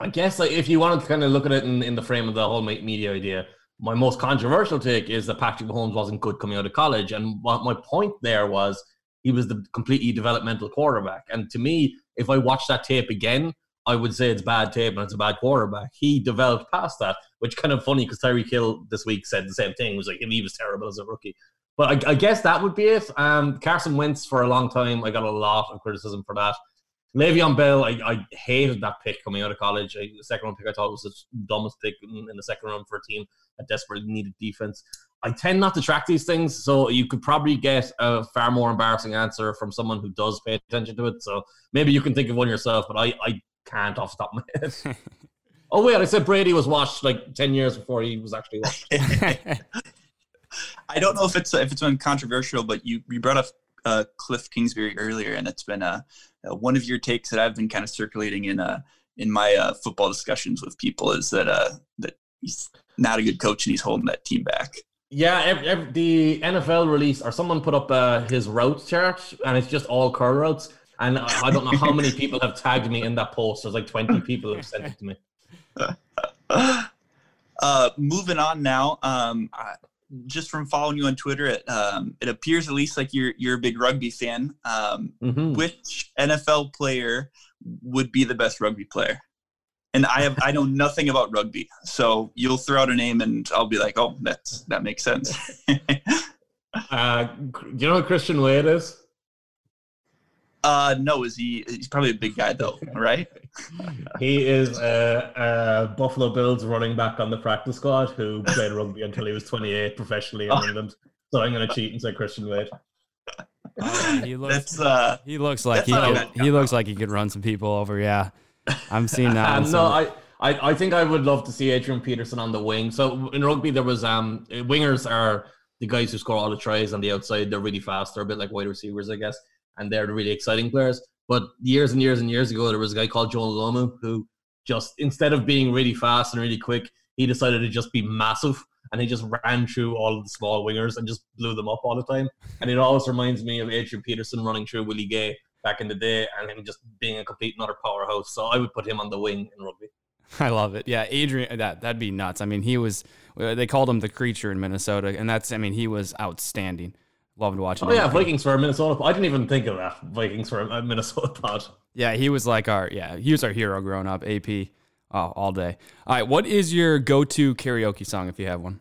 I guess like, if you wanted to kind of look at it in, in the frame of the whole media idea, my most controversial take is that Patrick Mahomes wasn't good coming out of college. And what my point there was, he was the completely developmental quarterback. And to me, if I watch that tape again, I would say it's bad tape and it's a bad quarterback. He developed past that, which kind of funny because Tyreek Hill this week said the same thing. It was like, he was terrible as a rookie. But I, I guess that would be it. Um, Carson Wentz for a long time, I got a lot of criticism for that. Le'Veon Bell, I, I hated that pick coming out of college. I, the second round pick I thought was the dumbest pick in, in the second round for a team that desperately needed defense. I tend not to track these things, so you could probably get a far more embarrassing answer from someone who does pay attention to it. So maybe you can think of one yourself, but I, I can't off the top of my head. Oh, wait, I said Brady was watched like ten years before he was actually watched. I don't know if it's if it's been controversial, but you, you brought up uh, Cliff Kingsbury earlier, and it's been a, a one of your takes that I've been kind of circulating in uh in my uh, football discussions with people is that uh that he's not a good coach and he's holding that team back. Yeah, every, every, the N F L release or someone put up uh, his routes chart, and it's just all curl routes, and I, I don't know how many people have tagged me in that post. There's like twenty people have sent it to me. Uh, moving on now, um. I, Just from following you on Twitter, it um, it appears at least like you're you're a big rugby fan. Um, mm-hmm. Which N F L player would be the best rugby player? And I have I know nothing about rugby, so you'll throw out a name and I'll be like, oh, that's that makes sense. uh, do you know what Christian Wade is? Uh, no, is he? He's probably a big guy though, right? He is a, a Buffalo Bills running back on the practice squad who played rugby until he was twenty-eight professionally in England. So I'm going to cheat and say Christian Wade. Oh, he looks. That's, uh, he looks like he could, he looks like he could run some people over. Yeah, I'm seeing that. Um, no, I I, I think I would love to see Adrian Peterson on the wing. So in rugby, there was um wingers are the guys who score all the tries on the outside. They're really fast. They're a bit like wide receivers, I guess, and they're the really exciting players. But years and years and years ago, there was a guy called Joel Lomu who just, instead of being really fast and really quick, he decided to just be massive, and he just ran through all of the small wingers and just blew them up all the time. And it always reminds me of Adrian Peterson running through Willie Gay back in the day and him just being a complete and utter powerhouse. So I would put him on the wing in rugby. I love it. Yeah, Adrian, that, that'd be nuts. I mean, he was, they called him the creature in Minnesota, and that's, I mean, he was outstanding. Loved watching. Oh, yeah, Vikings for a Minnesota. I didn't even think of that. Vikings for a Minnesota pod. Yeah, he was like our, yeah, he was our hero growing up, A P. Oh, all day. All right, what is your go-to karaoke song if you have one?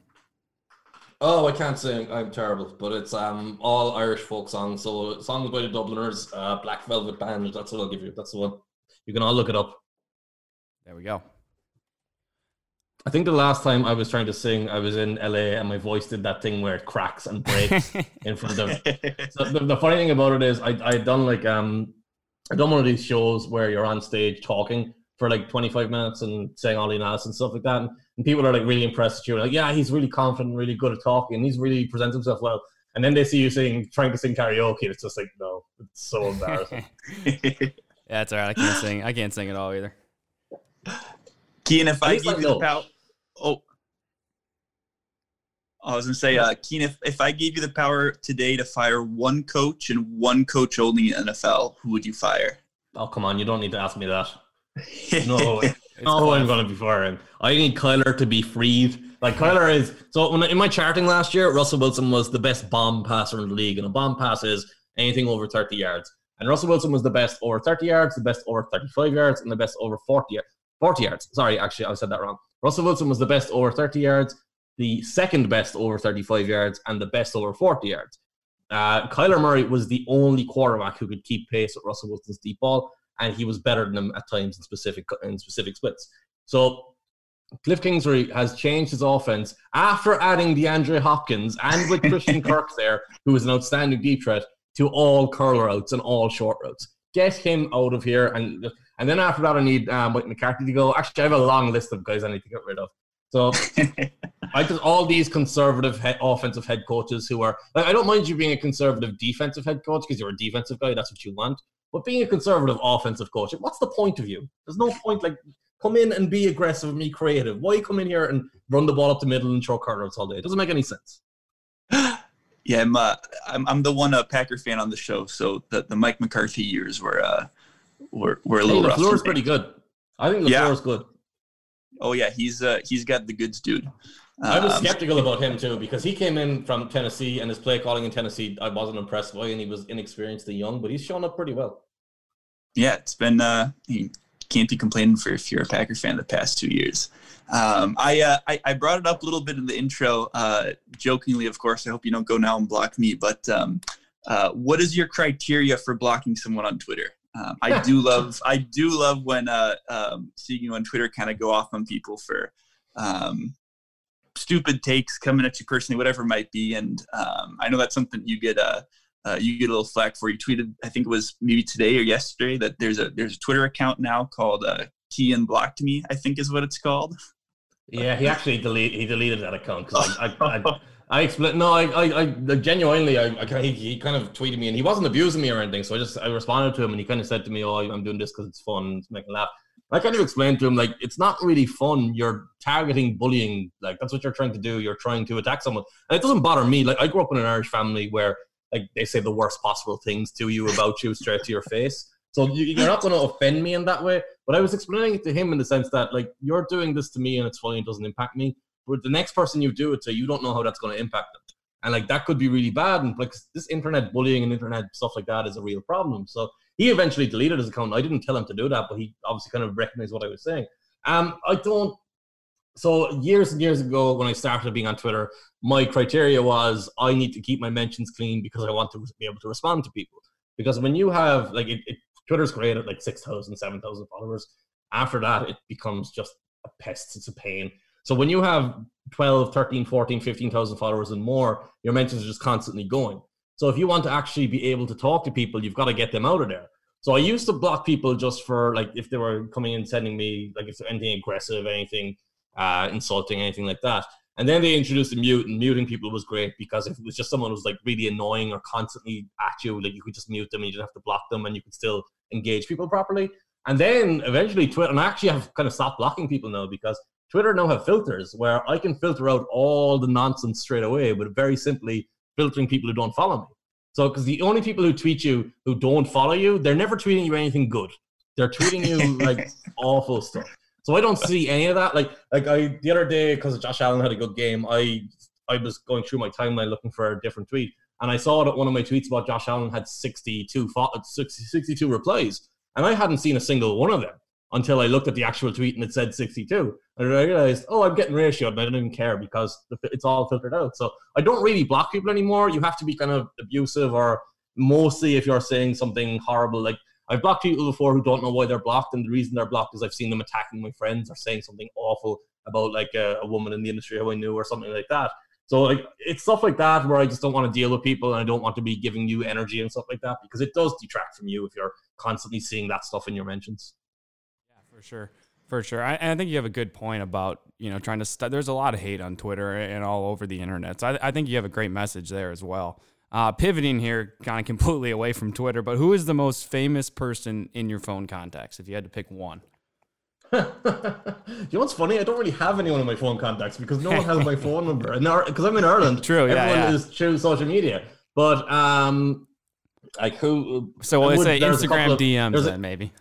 Oh, I can't sing. I'm terrible, but it's um all Irish folk songs. So songs by the Dubliners, uh, Black Velvet Band. That's what I'll give you. That's the one. You can all look it up. There we go. I think the last time I was trying to sing, I was in L A and my voice did that thing where it cracks and breaks in front of it. So the, the funny thing about it is, I I done like um I done one of these shows where you're on stage talking for like twenty-five minutes and saying all the analysis and stuff like that. And, and people are like really impressed with you. Like, yeah, he's really confident, really good at talking, and he's really presents himself well. And then they see you singing, trying to sing karaoke. It's just like, no, it's so embarrassing. Yeah, it's all right. I can't sing. I can't sing at all either. Kian, if at I give I you the power. Oh, I was going to say, uh, Kian, if, if I gave you the power today to fire one coach and one coach only in the N F L, who would you fire? Oh, come on. You don't need to ask me that. no, no I'm going to be firing. I need Kyler to be freed. Like, Kyler is... So, when, in my charting last year, Russell Wilson was the best bomb passer in the league, and a bomb pass is anything over thirty yards. And Russell Wilson was the best over thirty yards, the best over thirty-five yards, and the best over forty yards. forty yards. Sorry, actually, I said that wrong. Russell Wilson was the best over thirty yards, the second best over thirty-five yards, and the best over forty yards. Uh, Kyler Murray was the only quarterback who could keep pace with Russell Wilson's deep ball, and he was better than him at times in specific in specific splits. So Cliff Kingsbury has changed his offense after adding DeAndre Hopkins and with Christian Kirk there, who is an outstanding deep threat, to all curl routes and all short routes. Get him out of here. And and then after that, I need um, Mike McCarthy to go. Actually, I have a long list of guys I need to get rid of. So I just all these conservative head, offensive head coaches who are... Like, I don't mind you being a conservative defensive head coach because you're a defensive guy. That's what you want. But being a conservative offensive coach, what's the point of you? There's no point. Like, come in and be aggressive and be creative. Why come in here and run the ball up the middle and throw curls all day? It doesn't make any sense. Yeah, I'm uh, I'm, I'm the one uh, Packer fan on the show, so the, the Mike McCarthy years were uh were were a little rough. I think LaFleur's pretty good. I think LaFleur's yeah. good. Oh yeah, he's uh, he's got the goods, dude. I was um, skeptical about him too because he came in from Tennessee and his play calling in Tennessee I wasn't impressed by, and he was inexperienced and young, but he's shown up pretty well. Yeah, it's been uh, you can't be complaining for if you're a Packer fan the past two years. Um, I, uh, I I brought it up a little bit in the intro, uh, jokingly, of course. I hope you don't go now and block me, but um, uh, what is your criteria for blocking someone on Twitter? Um, I do love I do love when uh, um, seeing you on Twitter kind of go off on people for. Um, stupid takes coming at you personally, whatever it might be. And um, I know that's something you get uh, uh, you get a little flack for. You tweeted, I think it was maybe today or yesterday, that there's a there's a Twitter account now called uh, Kian Blocked Me, I think is what it's called. Yeah, he actually deleted he deleted that account because I, I, I, I explained. No, I I, I genuinely I, I he, he kind of tweeted me and he wasn't abusing me or anything. So I just I responded to him and he kind of said to me, "Oh, I'm doing this because it's fun, it's making me laugh." I kind of explained to him, like, it's not really fun. You're targeting bullying. Like, that's what you're trying to do. You're trying to attack someone. And it doesn't bother me. Like, I grew up in an Irish family where, like, they say the worst possible things to you about you straight to your face. So you, you're not going to offend me in that way. But I was explaining it to him in the sense that, like, you're doing this to me and it's funny. It doesn't impact me. But the next person you do it to, you don't know how that's going to impact them. And, like, that could be really bad. And, like, this internet bullying and internet stuff like that is a real problem. So he eventually deleted his account. I didn't tell him to do that, but he obviously kind of recognized what I was saying. Um, I don't... So years and years ago, when I started being on Twitter, my criteria was I need to keep my mentions clean because I want to be able to respond to people. Because when you have... like, it, it, Twitter's great at, like, six thousand, seven thousand followers. After that, it becomes just a pest. It's a pain. So when you have twelve, thirteen, fourteen, fifteen thousand followers and more, your mentions are just constantly going. So if you want to actually be able to talk to people, you've got to get them out of there. So I used to block people just for, like, if they were coming in sending me, like, if anything aggressive, anything uh, insulting, anything like that. And then they introduced the mute, and muting people was great because if it was just someone who was, like, really annoying or constantly at you, like, you could just mute them and you didn't have to block them and you could still engage people properly. And then eventually Twitter, and I actually have kind of stopped blocking people now because Twitter now have filters where I can filter out all the nonsense straight away, but very simply filtering people who don't follow me. So, because the only people who tweet you who don't follow you, they're never tweeting you anything good. They're tweeting you, like, awful stuff. So I don't see any of that. Like, like I the other day, because Josh Allen had a good game, I I was going through my timeline looking for a different tweet, and I saw that one of my tweets about Josh Allen had sixty-two replies, and I hadn't seen a single one of them until I looked at the actual tweet and it said sixty-two. And I realized, oh, I'm getting ratioed, and I don't even care because it's all filtered out. So I don't really block people anymore. You have to be kind of abusive, or mostly if you're saying something horrible. Like, I've blocked people before who don't know why they're blocked, and the reason they're blocked is I've seen them attacking my friends or saying something awful about, like, a, a woman in the industry who I knew or something like that. So, like, it's stuff like that where I just don't want to deal with people, and I don't want to be giving you energy and stuff like that, because it does detract from you if you're constantly seeing that stuff in your mentions. Yeah, for sure. For sure. I, and I think you have a good point about, you know, trying to st- there's a lot of hate on Twitter and all over the internet. So I, I think you have a great message there as well. Uh, pivoting here kind of completely away from Twitter, but who is the most famous person in your phone contacts if you had to pick one? You know what's funny? I don't really have anyone in my phone contacts because no one has my phone number. And because I'm in Ireland, true, yeah, everyone yeah. is through social media. But um, like who? So we'll say Instagram D Ms of, then a, maybe.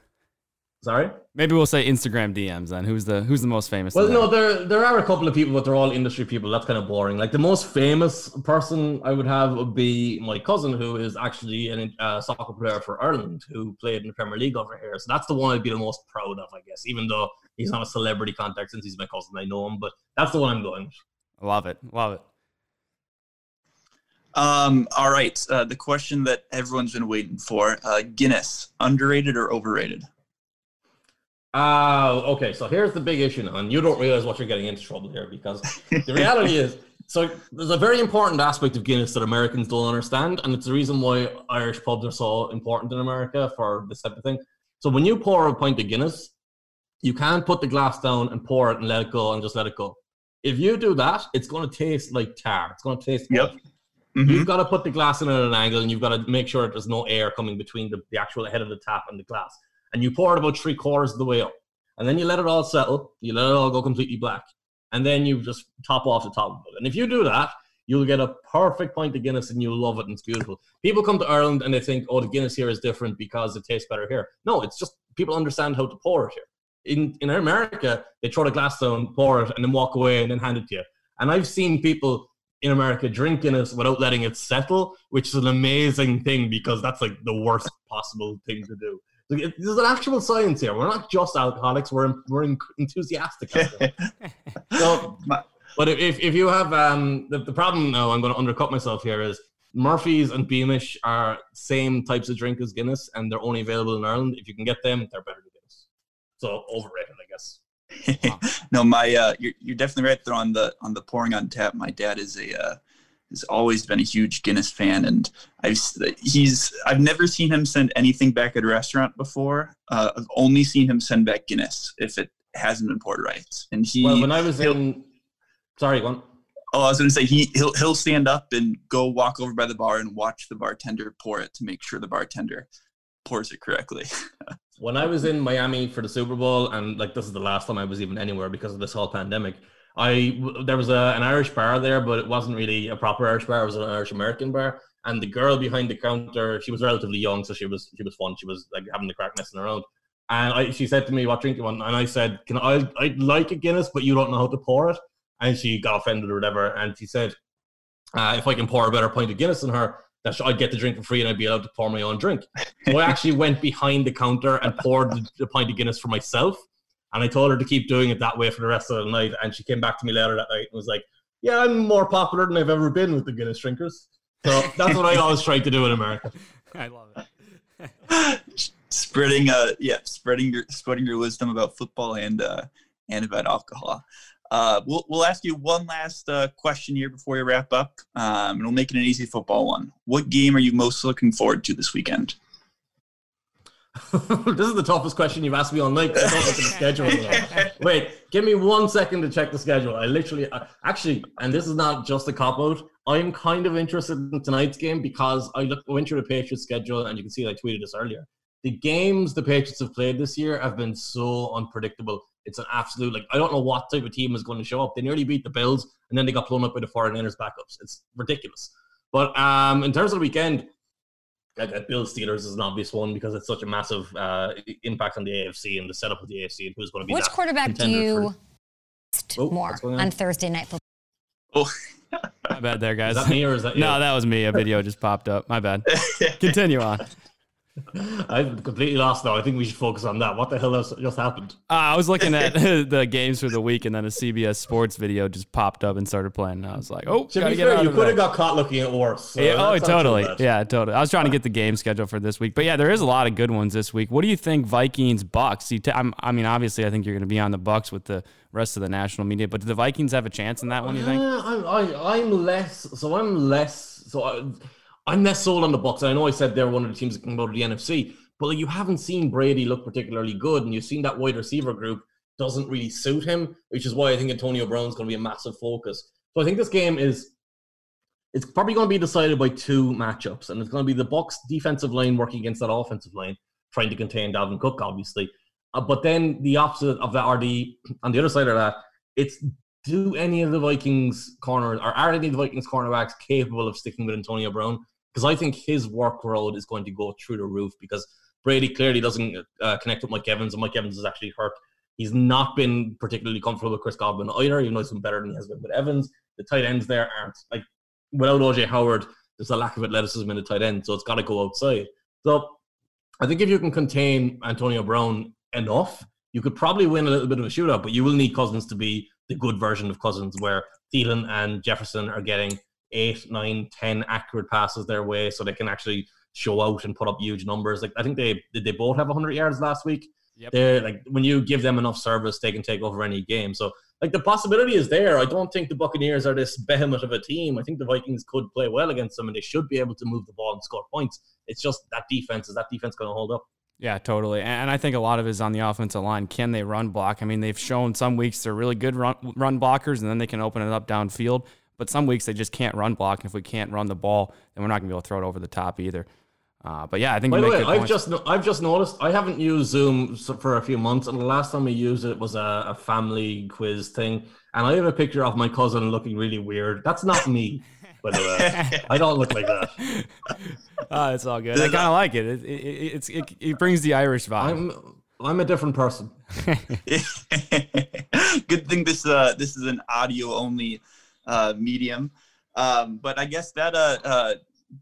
Sorry? Maybe we'll say Instagram D Ms then. Who's the who's the most famous? Well, no, there there are a couple of people, but they're all industry people. That's kind of boring. Like, the most famous person I would have would be my cousin, who is actually a uh, soccer player for Ireland, who played in the Premier League over here. So that's the one I'd be the most proud of, I guess, even though he's not a celebrity contact since he's my cousin. I know him, but that's the one I'm going with. Love it. Love it. Um. All right. Uh, the question that everyone's been waiting for, uh, Guinness, underrated or overrated? Uh, okay, so here's the big issue now, and you don't realize what you're getting into trouble here, because the reality is, so there's a very important aspect of Guinness that Americans don't understand, and it's the reason why Irish pubs are so important in America for this type of thing. So when you pour a pint of Guinness, you can't put the glass down and pour it and let it go and just let it go. If you do that, it's going to taste like tar. It's going to taste yep. Mm-hmm. You've got to put the glass in at an angle, and you've got to make sure that there's no air coming between the, the actual head of the tap and the glass. And you pour it about three quarters of the way up. And then you let it all settle. You let it all go completely black. And then you just top off the top of it. And if you do that, you'll get a perfect pint of Guinness and you'll love it and it's beautiful. People come to Ireland and they think, oh, the Guinness here is different because it tastes better here. No, it's just people understand how to pour it here. In in America, they throw the glass down, pour it, and then walk away and then hand it to you. And I've seen people in America drink Guinness without letting it settle, which is an amazing thing because that's like the worst possible thing to do. There's an actual science here. We're not just alcoholics. We're we're enthusiastic. So, but if if you have um the, the problem now, I'm going to undercut myself here. Is Murphy's and Beamish are same types of drink as Guinness, and they're only available in Ireland. If you can get them, they're better than Guinness. So overrated, I guess. No, my uh, you're you're definitely right there on the on the pouring on tap. My dad is a. Uh, has always been a huge Guinness fan, and I've he's I've never seen him send anything back at a restaurant before. Uh, I've only seen him send back Guinness if it hasn't been poured right. And he well, when I was in, sorry, one. Oh, I was going to say he he'll he'll stand up and go walk over by the bar and watch the bartender pour it to make sure the bartender pours it correctly. When I was in Miami for the Super Bowl, and like this is the last time I was even anywhere because of this whole pandemic. I there was a, an Irish bar there, but it wasn't really a proper Irish bar. It was an Irish American bar, and the girl behind the counter, she was relatively young, so she was she was fun. She was like having the crack messing around, and I, she said to me, "What drink do you want?" And I said, "Can I? I'd like a Guinness, but you don't know how to pour it." And she got offended or whatever, and she said, uh, "If I can pour a better pint of Guinness than her, that I'd get the drink for free, and I'd be allowed to pour my own drink." So I actually went behind the counter and poured the, the pint of Guinness for myself. And I told her to keep doing it that way for the rest of the night. And she came back to me later that night and was like, yeah, I'm more popular than I've ever been with the Guinness drinkers. So that's what I always try to do in America. I love it. spreading, uh, yeah, spreading your spreading your wisdom about football and uh, and about alcohol. Uh, we'll we'll ask you one last uh, question here before we wrap up, um, and we'll make it an easy football one. What game are you most looking forward to this weekend? This is the toughest question you've asked me all night. I don't look at the schedule. Wait, give me one second to check the schedule. I literally, I, actually, and this is not just a cop-out, I'm kind of interested in tonight's game because I look, went through the Patriots schedule, and you can see I tweeted this earlier. The games the Patriots have played this year have been so unpredictable. It's an absolute, like, I don't know what type of team is going to show up. They nearly beat the Bills, and then they got blown up by the forty-niners backups. It's ridiculous. But um, in terms of the weekend, like, Bills Steelers is an obvious one because it's such a massive uh, impact on the A F C and the setup of the A F C and who's going to be. Which that quarterback do you for... oh, more on? on Thursday night football? Oh, my bad, there, guys. Is that me or is that you? No, that was me. A video just popped up. My bad. Continue on. I'm completely lost now. I think we should focus on that. What the hell else just happened? Uh, I was looking at the games for the week, and then a C B S Sports video just popped up and started playing. And I was like, "Oh, to be fair, you could have got caught looking at worse." So yeah, oh, totally. Yeah, totally. I was trying to get the game schedule for this week, but yeah, there is a lot of good ones this week. What do you think, Vikings Bucs? You t- I'm, I mean, obviously, I think you're going to be on the Bucs with the rest of the national media, but do the Vikings have a chance in that one? You think? Uh, I'm, I, I'm less. So I'm less. So. I, I'm less sold on the Bucs. I know I said they're one of the teams that can go to the N F C, but like, you haven't seen Brady look particularly good, and you've seen that wide receiver group doesn't really suit him, which is why I think Antonio Brown's going to be a massive focus. So I think this game is it's probably going to be decided by two matchups, and it's going to be the Bucs defensive line working against that offensive line, trying to contain Dalvin Cook, obviously. Uh, but then the opposite of that, or the, on the other side of that, it's do any of the Vikings corners, or are any of the Vikings cornerbacks capable of sticking with Antonio Brown? Because I think his workload is going to go through the roof because Brady clearly doesn't uh, connect with Mike Evans, and Mike Evans is actually hurt. He's not been particularly comfortable with Chris Godwin either, even though he's been better than he has been with Evans. The tight ends there aren't, like, without O J Howard, there's a lack of athleticism in the tight end, so it's got to go outside. So I think if you can contain Antonio Brown enough, you could probably win a little bit of a shootout, but you will need Cousins to be the good version of Cousins, where Thielen and Jefferson are getting eight, nine, ten accurate passes their way, so they can actually show out and put up huge numbers. Like I think they they both have one hundred yards last week. Yep. They're like, when you give them enough service, they can take over any game. So like the possibility is there. I don't think the Buccaneers are this behemoth of a team. I think the Vikings could play well against them, and they should be able to move the ball and score points. It's just that defense is that defense going to hold up? Yeah, totally. And I think a lot of it is on the offensive line. Can they run block? I mean, they've shown some weeks they're really good run, run blockers, and then they can open it up downfield. But some weeks they just can't run block. And if we can't run the ball, then we're not going to be able to throw it over the top either. Uh, but yeah, I think. By the way, I've just I've just noticed I haven't used Zoom for a few months, and the last time we used it was a, a family quiz thing. And I have a picture of my cousin looking really weird. That's not me. By the way, I don't look like that. Oh, it's all good. I kind of like it. It it, it, it's, it. it brings the Irish vibe. I'm I'm a different person. Good thing this uh this is an audio only uh medium, um but I guess that uh uh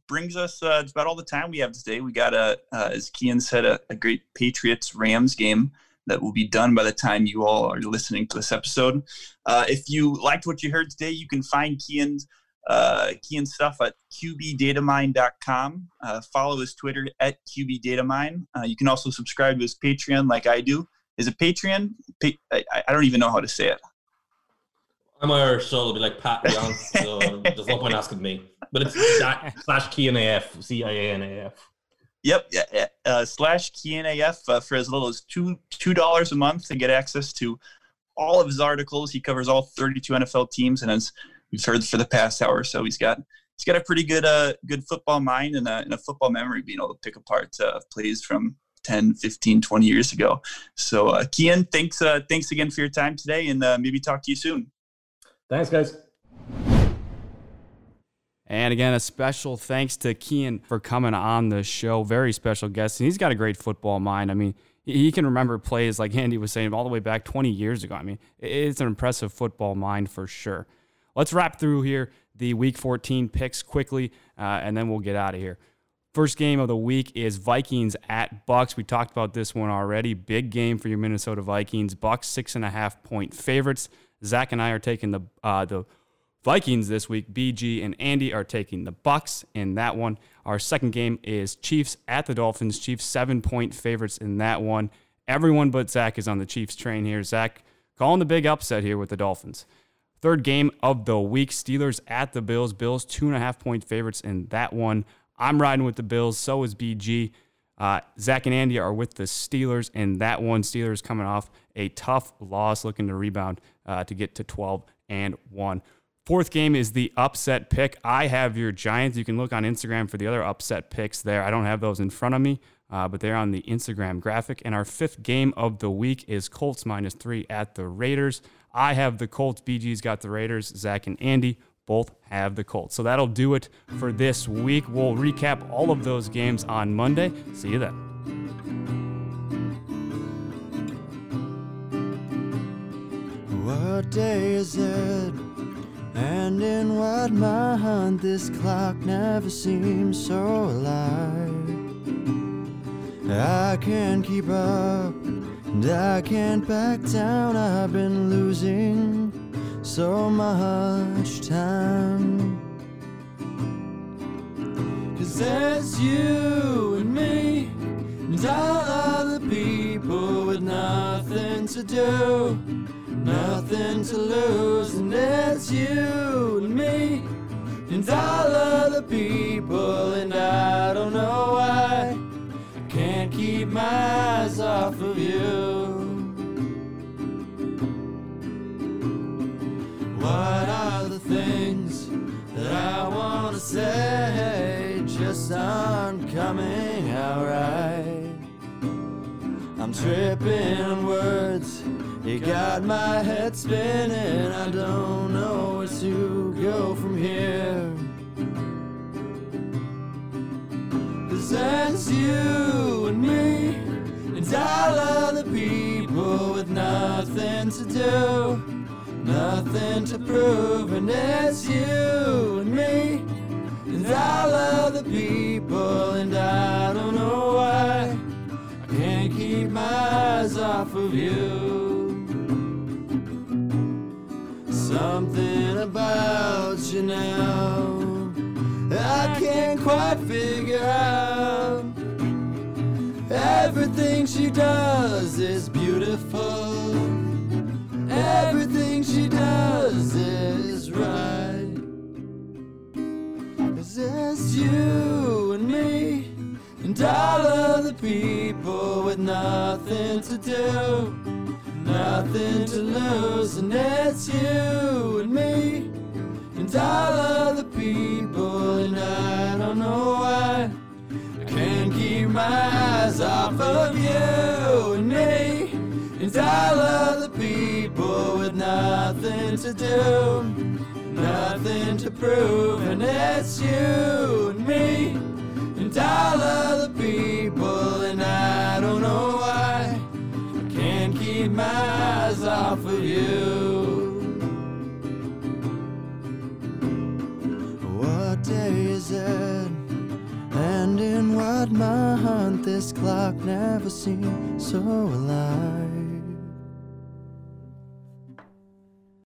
brings us uh it's about all the time we have today. We got a uh, as Kian said a, a great Patriots Rams game that will be done by the time you all are listening to this episode. Uh if you liked what you heard today, you can find Kian's Uh, Kian's stuff at q b data mine dot com. Uh, follow his Twitter at q b data mine. Uh, you can also subscribe to his Patreon like I do. Is it Patreon? Pa- I, I don't even know how to say it. I'm Irish, so it'll be like Pat Young, so there's no point asking me. But it's that, slash Kianaf, C I A N A F. Yep, yeah, uh, slash Kianaf uh, for as little as two, $2 a month to get access to all of his articles. He covers all thirty-two N F L teams, and it's we've heard for the past hour or so, he's got he's got a pretty good uh good football mind and a, and a football memory, being able to pick apart uh, plays from ten, fifteen, twenty years ago. So, uh, Kian, thanks uh, thanks again for your time today, and uh, maybe talk to you soon. Thanks, guys. And again, a special thanks to Kian for coming on the show. Very special guest, and he's got a great football mind. I mean, he can remember plays, like Andy was saying, all the way back twenty years ago. I mean, it's an impressive football mind for sure. Let's wrap through here the Week fourteen picks quickly, uh, and then we'll get out of here. First game of the week is Vikings at Bucs. We talked about this one already. Big game for your Minnesota Vikings. Bucs six and a half point favorites. Zach and I are taking the uh, the Vikings this week. B G and Andy are taking the Bucs in that one. Our second game is Chiefs at the Dolphins. Chiefs seven point favorites in that one. Everyone but Zach is on the Chiefs train here. Zach calling the big upset here with the Dolphins. Third game of the week, Steelers at the Bills. Bills, two and a half point favorites in that one. I'm riding with the Bills. So is B G. Uh, Zach and Andy are with the Steelers in that one. Steelers coming off a tough loss, looking to rebound uh, to get to twelve and one. Fourth game is the upset pick. I have your Giants. You can look on Instagram for the other upset picks there. I don't have those in front of me, uh, but they're on the Instagram graphic. And our fifth game of the week is Colts minus three at the Raiders. I have the Colts. B G's got the Raiders. Zach and Andy both have the Colts. So that'll do it for this week. We'll recap all of those games on Monday. See you then. What day is it? And in what mind? This clock never seems so alive. I can't keep up, and I can't back down. I've been losing so much time. 'Cause it's you and me, and all other people with nothing to do, nothing to lose. And it's you and me, and all other people, and I don't know why I can't keep my eyes off of you. What are the things that I want to say just aren't coming out right? I'm tripping on words. You got my head spinning, I don't know where to go from here. 'Cause it's you and me, and all other people with nothing to do, nothing to prove. And it's you and me, and all other people, and I don't know why I can't keep my eyes off of you. Something about you now I can't quite figure out. Everything she does is beautiful. Everything she does is right. 'Cause it's you and me, and all other people with nothing to do, nothing to lose. And it's you and me, and all other people, and I don't know why I can't keep my eyes off of you and me, and all other people with nothing to do, nothing to prove. And it's you and me, and all other people, and I don't know why keep my eyes off of you. What day is it? And in what mind? This clock never seems so alive.